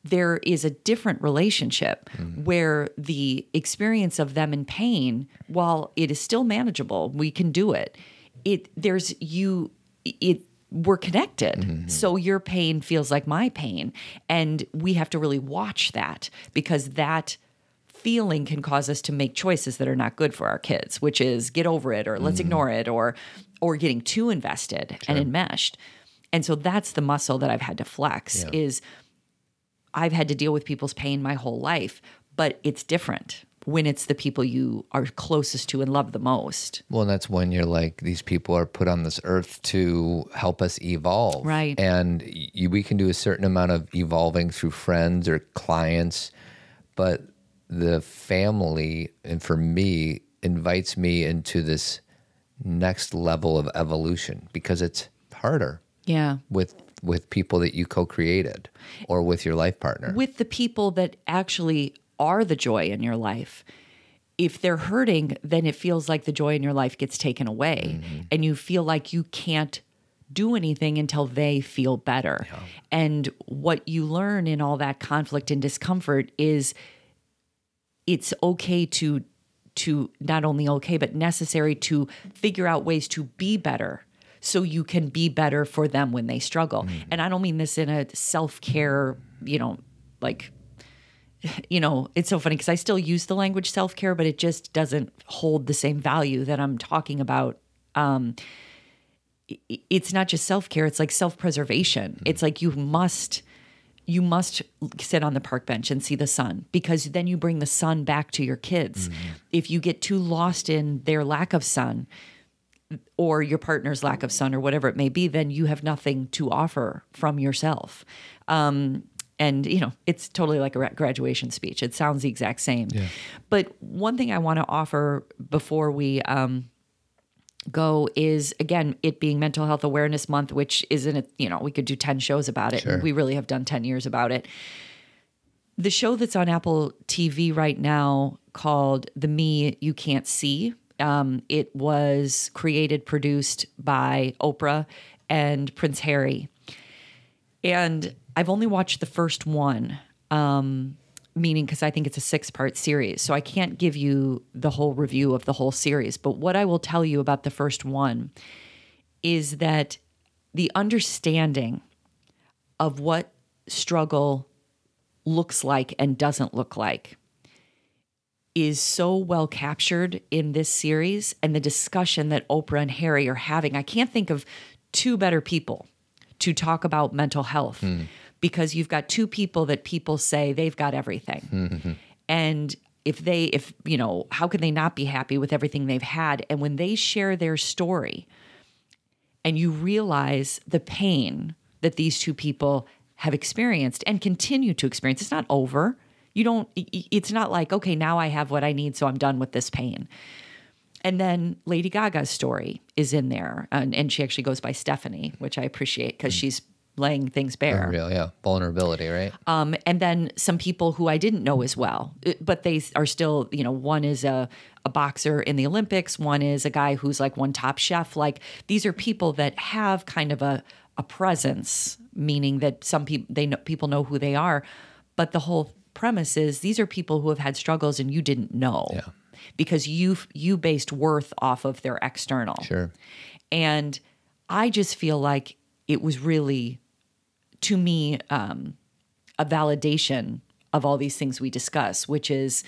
there is a different relationship mm-hmm. where the experience of them in pain, while it is still manageable, we can do it. We're connected. Mm-hmm. So your pain feels like my pain. And we have to really watch that, because that feeling can cause us to make choices that are not good for our kids, which is get over it, or let's mm-hmm. ignore it, or getting too invested sure. and enmeshed. And so that's the muscle that I've had to flex yeah. is I've had to deal with people's pain my whole life, but it's different when it's the people you are closest to and love the most. Well, and that's when you're like, these people are put on this earth to help us evolve. Right. And we can do a certain amount of evolving through friends or clients, but the family, and for me, invites me into this next level of evolution because it's harder. Yeah. With people that you co-created, or with your life partner. With the people that actually are the joy in your life. If they're hurting, then it feels like the joy in your life gets taken away mm-hmm. and you feel like you can't do anything until they feel better. Yeah. And what you learn in all that conflict and discomfort is it's okay to to not only okay, but necessary to figure out ways to be better so you can be better for them when they struggle. Mm-hmm. And I don't mean this in a self-care, it's so funny because I still use the language self-care, but it just doesn't hold the same value that I'm talking about. It's not just self-care. It's like self-preservation. Mm-hmm. It's like you must sit on the park bench and see the sun, because then you bring the sun back to your kids. Mm-hmm. If you get too lost in their lack of sun or your partner's lack of sun or whatever it may be, then you have nothing to offer from yourself. And it's totally like a graduation speech. It sounds the exact same. Yeah. But one thing I want to offer before we go is, again, it being Mental Health Awareness Month, which isn't, we could do 10 shows about it. Sure. We really have done 10 years about it. The show that's on Apple TV right now called The Me You Can't See, it was created, produced by Oprah and Prince Harry. And I've only watched the first one, meaning because I think it's a 6-part series. So I can't give you the whole review of the whole series. But what I will tell you about the first one is that the understanding of what struggle looks like and doesn't look like is so well captured in this series, and the discussion that Oprah and Harry are having. I can't think of two better people to talk about mental health. Mm. Because you've got two people that people say they've got everything. Mm-hmm. And if how can they not be happy with everything they've had? And when they share their story and you realize the pain that these two people have experienced and continue to experience, it's not over. It's not like, okay, now I have what I need, so I'm done with this pain. And then Lady Gaga's story is in there. And she actually goes by Stephanie, which I appreciate because she's laying things bare. Real, yeah. Vulnerability, right? And then some people who I didn't know as well, but they are still, one is a boxer in the Olympics, one is a guy who's like one top chef. Like, these are people that have kind of a presence, meaning that some people, people know who they are, but the whole premise is these are people who have had struggles and you didn't know. Yeah. Because you based worth off of their external. Sure. And I just feel like it was really, to me, a validation of all these things we discuss, which is,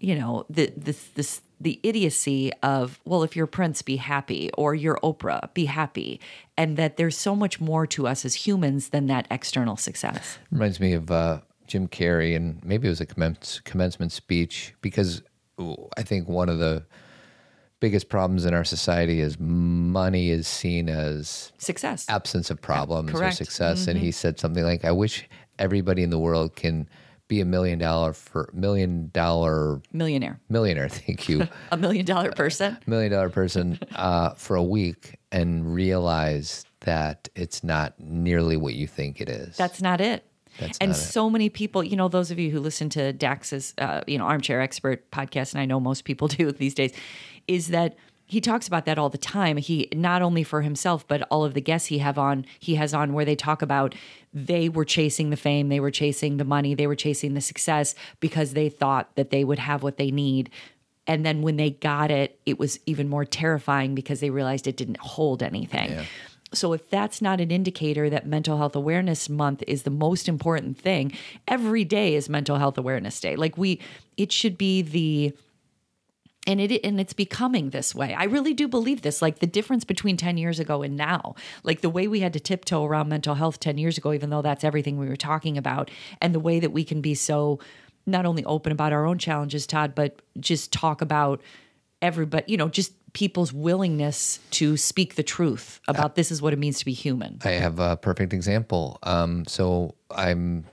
the idiocy of, well, if you're Prince, be happy, or you're Oprah, be happy, and that there's so much more to us as humans than that external success. Reminds me of Jim Carrey, and maybe it was a commencement speech, because I think one of the biggest problems in our society is money is seen as success, absence of problems, or success. Mm-hmm. And he said something like, "I wish everybody in the world can be a millionaire. Thank you, a million dollar person for a week, and realize that it's not nearly what you think it is. That's not it." So many people, those of you who listen to Dax's, Armchair Expert podcast, and I know most people do these days, is that he talks about that all the time. He, not only for himself, but all of the guests he has on where they talk about they were chasing the fame, they were chasing the money, they were chasing the success because they thought that they would have what they need. And then when they got it, it was even more terrifying because they realized it didn't hold anything. Yeah. So if that's not an indicator that Mental Health Awareness Month is the most important thing, every day is Mental Health Awareness Day. Like, it should be it's becoming this way. I really do believe this, like the difference between 10 years ago and now, like the way we had to tiptoe around mental health 10 years ago, even though that's everything we were talking about, and the way that we can be so not only open about our own challenges, Todd, but just talk about everybody, just people's willingness to speak the truth about this is what it means to be human. I have a perfect example. So I'm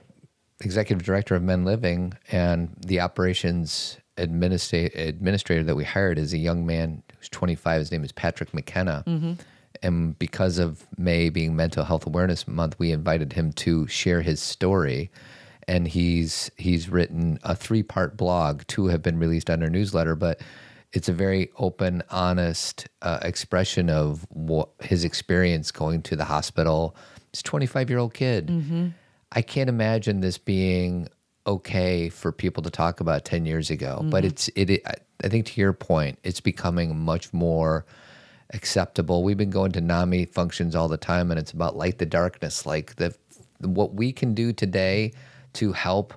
executive director of Men Living, and the operations administrator that we hired is a young man who's 25. His name is Patrick McKenna. Mm-hmm. And because of May being Mental Health Awareness Month, we invited him to share his story. And he's written a 3-part blog. 2 have been released on our newsletter, but it's a very open, honest expression of his experience going to the hospital. He's a 25-year-old kid. Mm-hmm. I can't imagine this being okay for people to talk about 10 years ago, mm-hmm. but it's it. I think to your point, it's becoming much more acceptable. We've been going to NAMI functions all the time, and it's about light the darkness, like what we can do today to help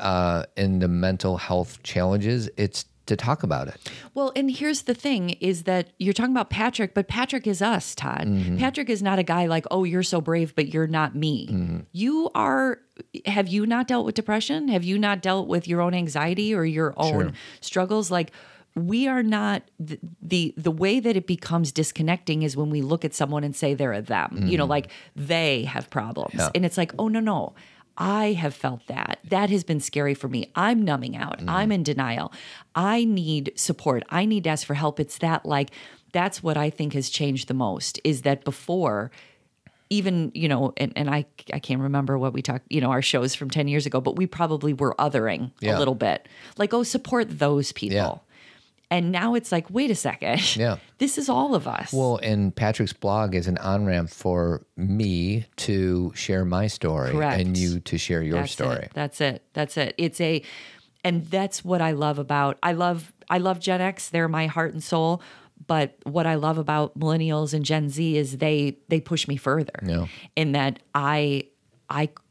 in the mental health challenges. It's to talk about it. Well, and here's the thing is that you're talking about Patrick, but Patrick is us, Todd. Mm-hmm. Patrick is not a guy like, oh, you're so brave, but you're not me. Mm-hmm. You are, have you not dealt with depression? Have you not dealt with your own anxiety or your own struggles? Like, we are not, the way that it becomes disconnecting is when we look at someone and say they're a them, mm-hmm. you know, like they have problems. Yeah. And it's like, oh, no. I have felt that. That has been scary for me. I'm numbing out. Mm. I'm in denial. I need support. I need to ask for help. It's that, like, that's what I think has changed the most is that before, even, you know, and I can't remember what we talked, you know, our shows from 10 years ago, but we probably were othering a little bit. Like, oh, support those people. Yeah. And now it's like, wait a second. Yeah. This is all of us. Well, and Patrick's blog is an on-ramp for me to share my story and you to share your story. That's it. And that's what I love about, I love Gen X. They're my heart and soul. But what I love about millennials and Gen Z is they push me further. Yeah. In that I,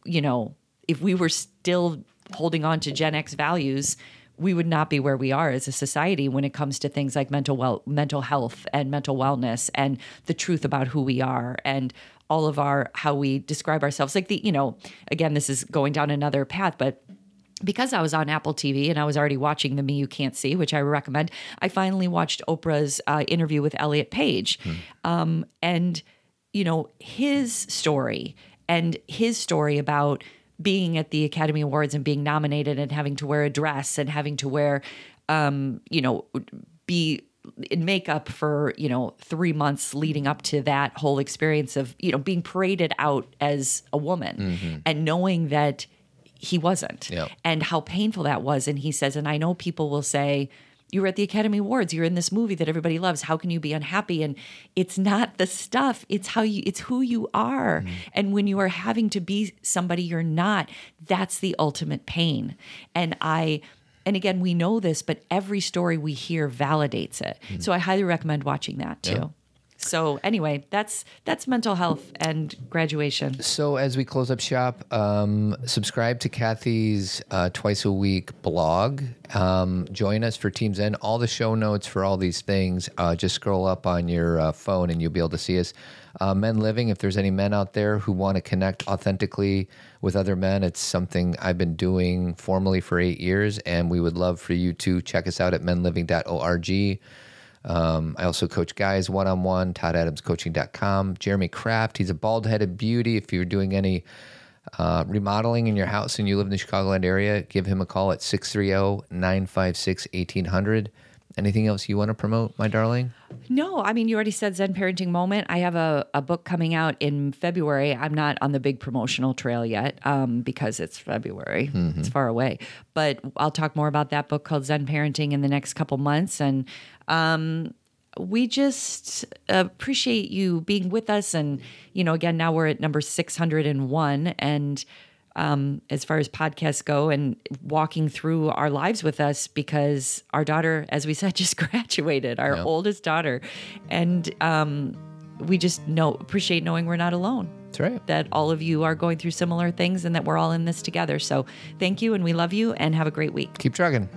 you know, if we were still holding on to Gen X values, we would not be where we are as a society when it comes to things like mental health and mental wellness and the truth about who we are and all of our, how we describe ourselves. Like the, you know, again, this is going down another path, but because I was on Apple TV and I was already watching The Me You Can't See, which I recommend, I finally watched Oprah's interview with Elliot Page. And, you know, his story about being at the Academy Awards and being nominated and having to wear a dress and having to wear, you know, be in makeup for, you know, 3 months leading up to that whole experience of, you know, being paraded out as a woman and knowing that he wasn't and how painful that was. And he says, and I know people will say, you were at the Academy Awards, you're in this movie that everybody loves. How can you be unhappy? And it's not the stuff, it's who you are. Mm-hmm. And when you are having to be somebody you're not, that's the ultimate pain. And again, we know this, but every story we hear validates it. Mm-hmm. So I highly recommend watching that too. Yeah. So anyway, that's mental health and graduation. So as we close up shop, subscribe to Kathy's twice a week blog. Join us for Team Zen. All the show notes for all these things, just scroll up on your phone and you'll be able to see us. Men Living, if there's any men out there who want to connect authentically with other men, it's something I've been doing formally for 8 years, and we would love for you to check us out at menliving.org. I also coach guys one-on-one, ToddAdamsCoaching.com. Jeremy Kraft, he's a bald-headed beauty. If you're doing any remodeling in your house and you live in the Chicagoland area, give him a call at 630-956-1800. Anything else you want to promote, my darling? No, I mean, you already said Zen Parenting Moment. I have a book coming out in February. I'm not on the big promotional trail yet because it's February. Mm-hmm. It's far away. But I'll talk more about that book called Zen Parenting in the next couple months. And we just appreciate you being with us. And, you know, again, now we're at number 601. And as far as podcasts go and walking through our lives with us, because our daughter, as we said, just graduated, our oldest daughter. And we just appreciate knowing we're not alone. That's right. That all of you are going through similar things and that we're all in this together. So thank you, and we love you, and have a great week. Keep trucking.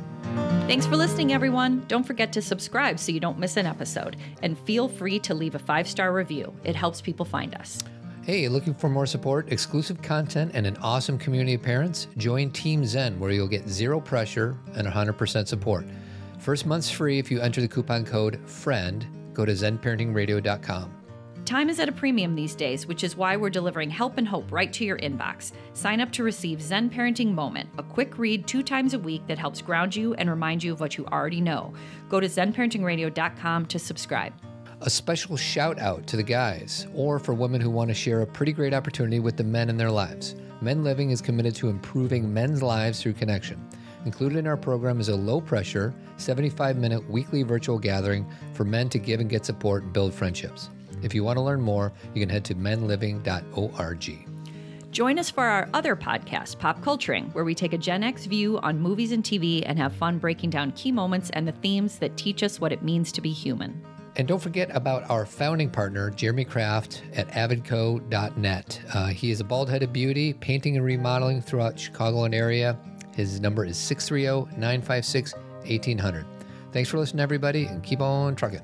Thanks for listening, everyone. Don't forget to subscribe so you don't miss an episode. And feel free to leave a 5-star review. It helps people find us. Hey, looking for more support, exclusive content, and an awesome community of parents? Join Team Zen, where you'll get zero pressure and 100% support. First month's free if you enter the coupon code FRIEND. Go to zenparentingradio.com. Time is at a premium these days, which is why we're delivering help and hope right to your inbox. Sign up to receive Zen Parenting Moment, a quick read 2 times a week that helps ground you and remind you of what you already know. Go to zenparentingradio.com to subscribe. A special shout out to the guys, or for women who want to share a pretty great opportunity with the men in their lives. Men Living is committed to improving men's lives through connection. Included in our program is a low-pressure, 75-minute weekly virtual gathering for men to give and get support and build friendships. If you want to learn more, you can head to menliving.org. Join us for our other podcast, Pop Culturing, where we take a Gen X view on movies and TV and have fun breaking down key moments and the themes that teach us what it means to be human. And don't forget about our founding partner, Jeremy Kraft at avidco.net. He is a bald-headed beauty, painting and remodeling throughout the Chicagoland area. His number is 630-956-1800. Thanks for listening, everybody, and keep on trucking.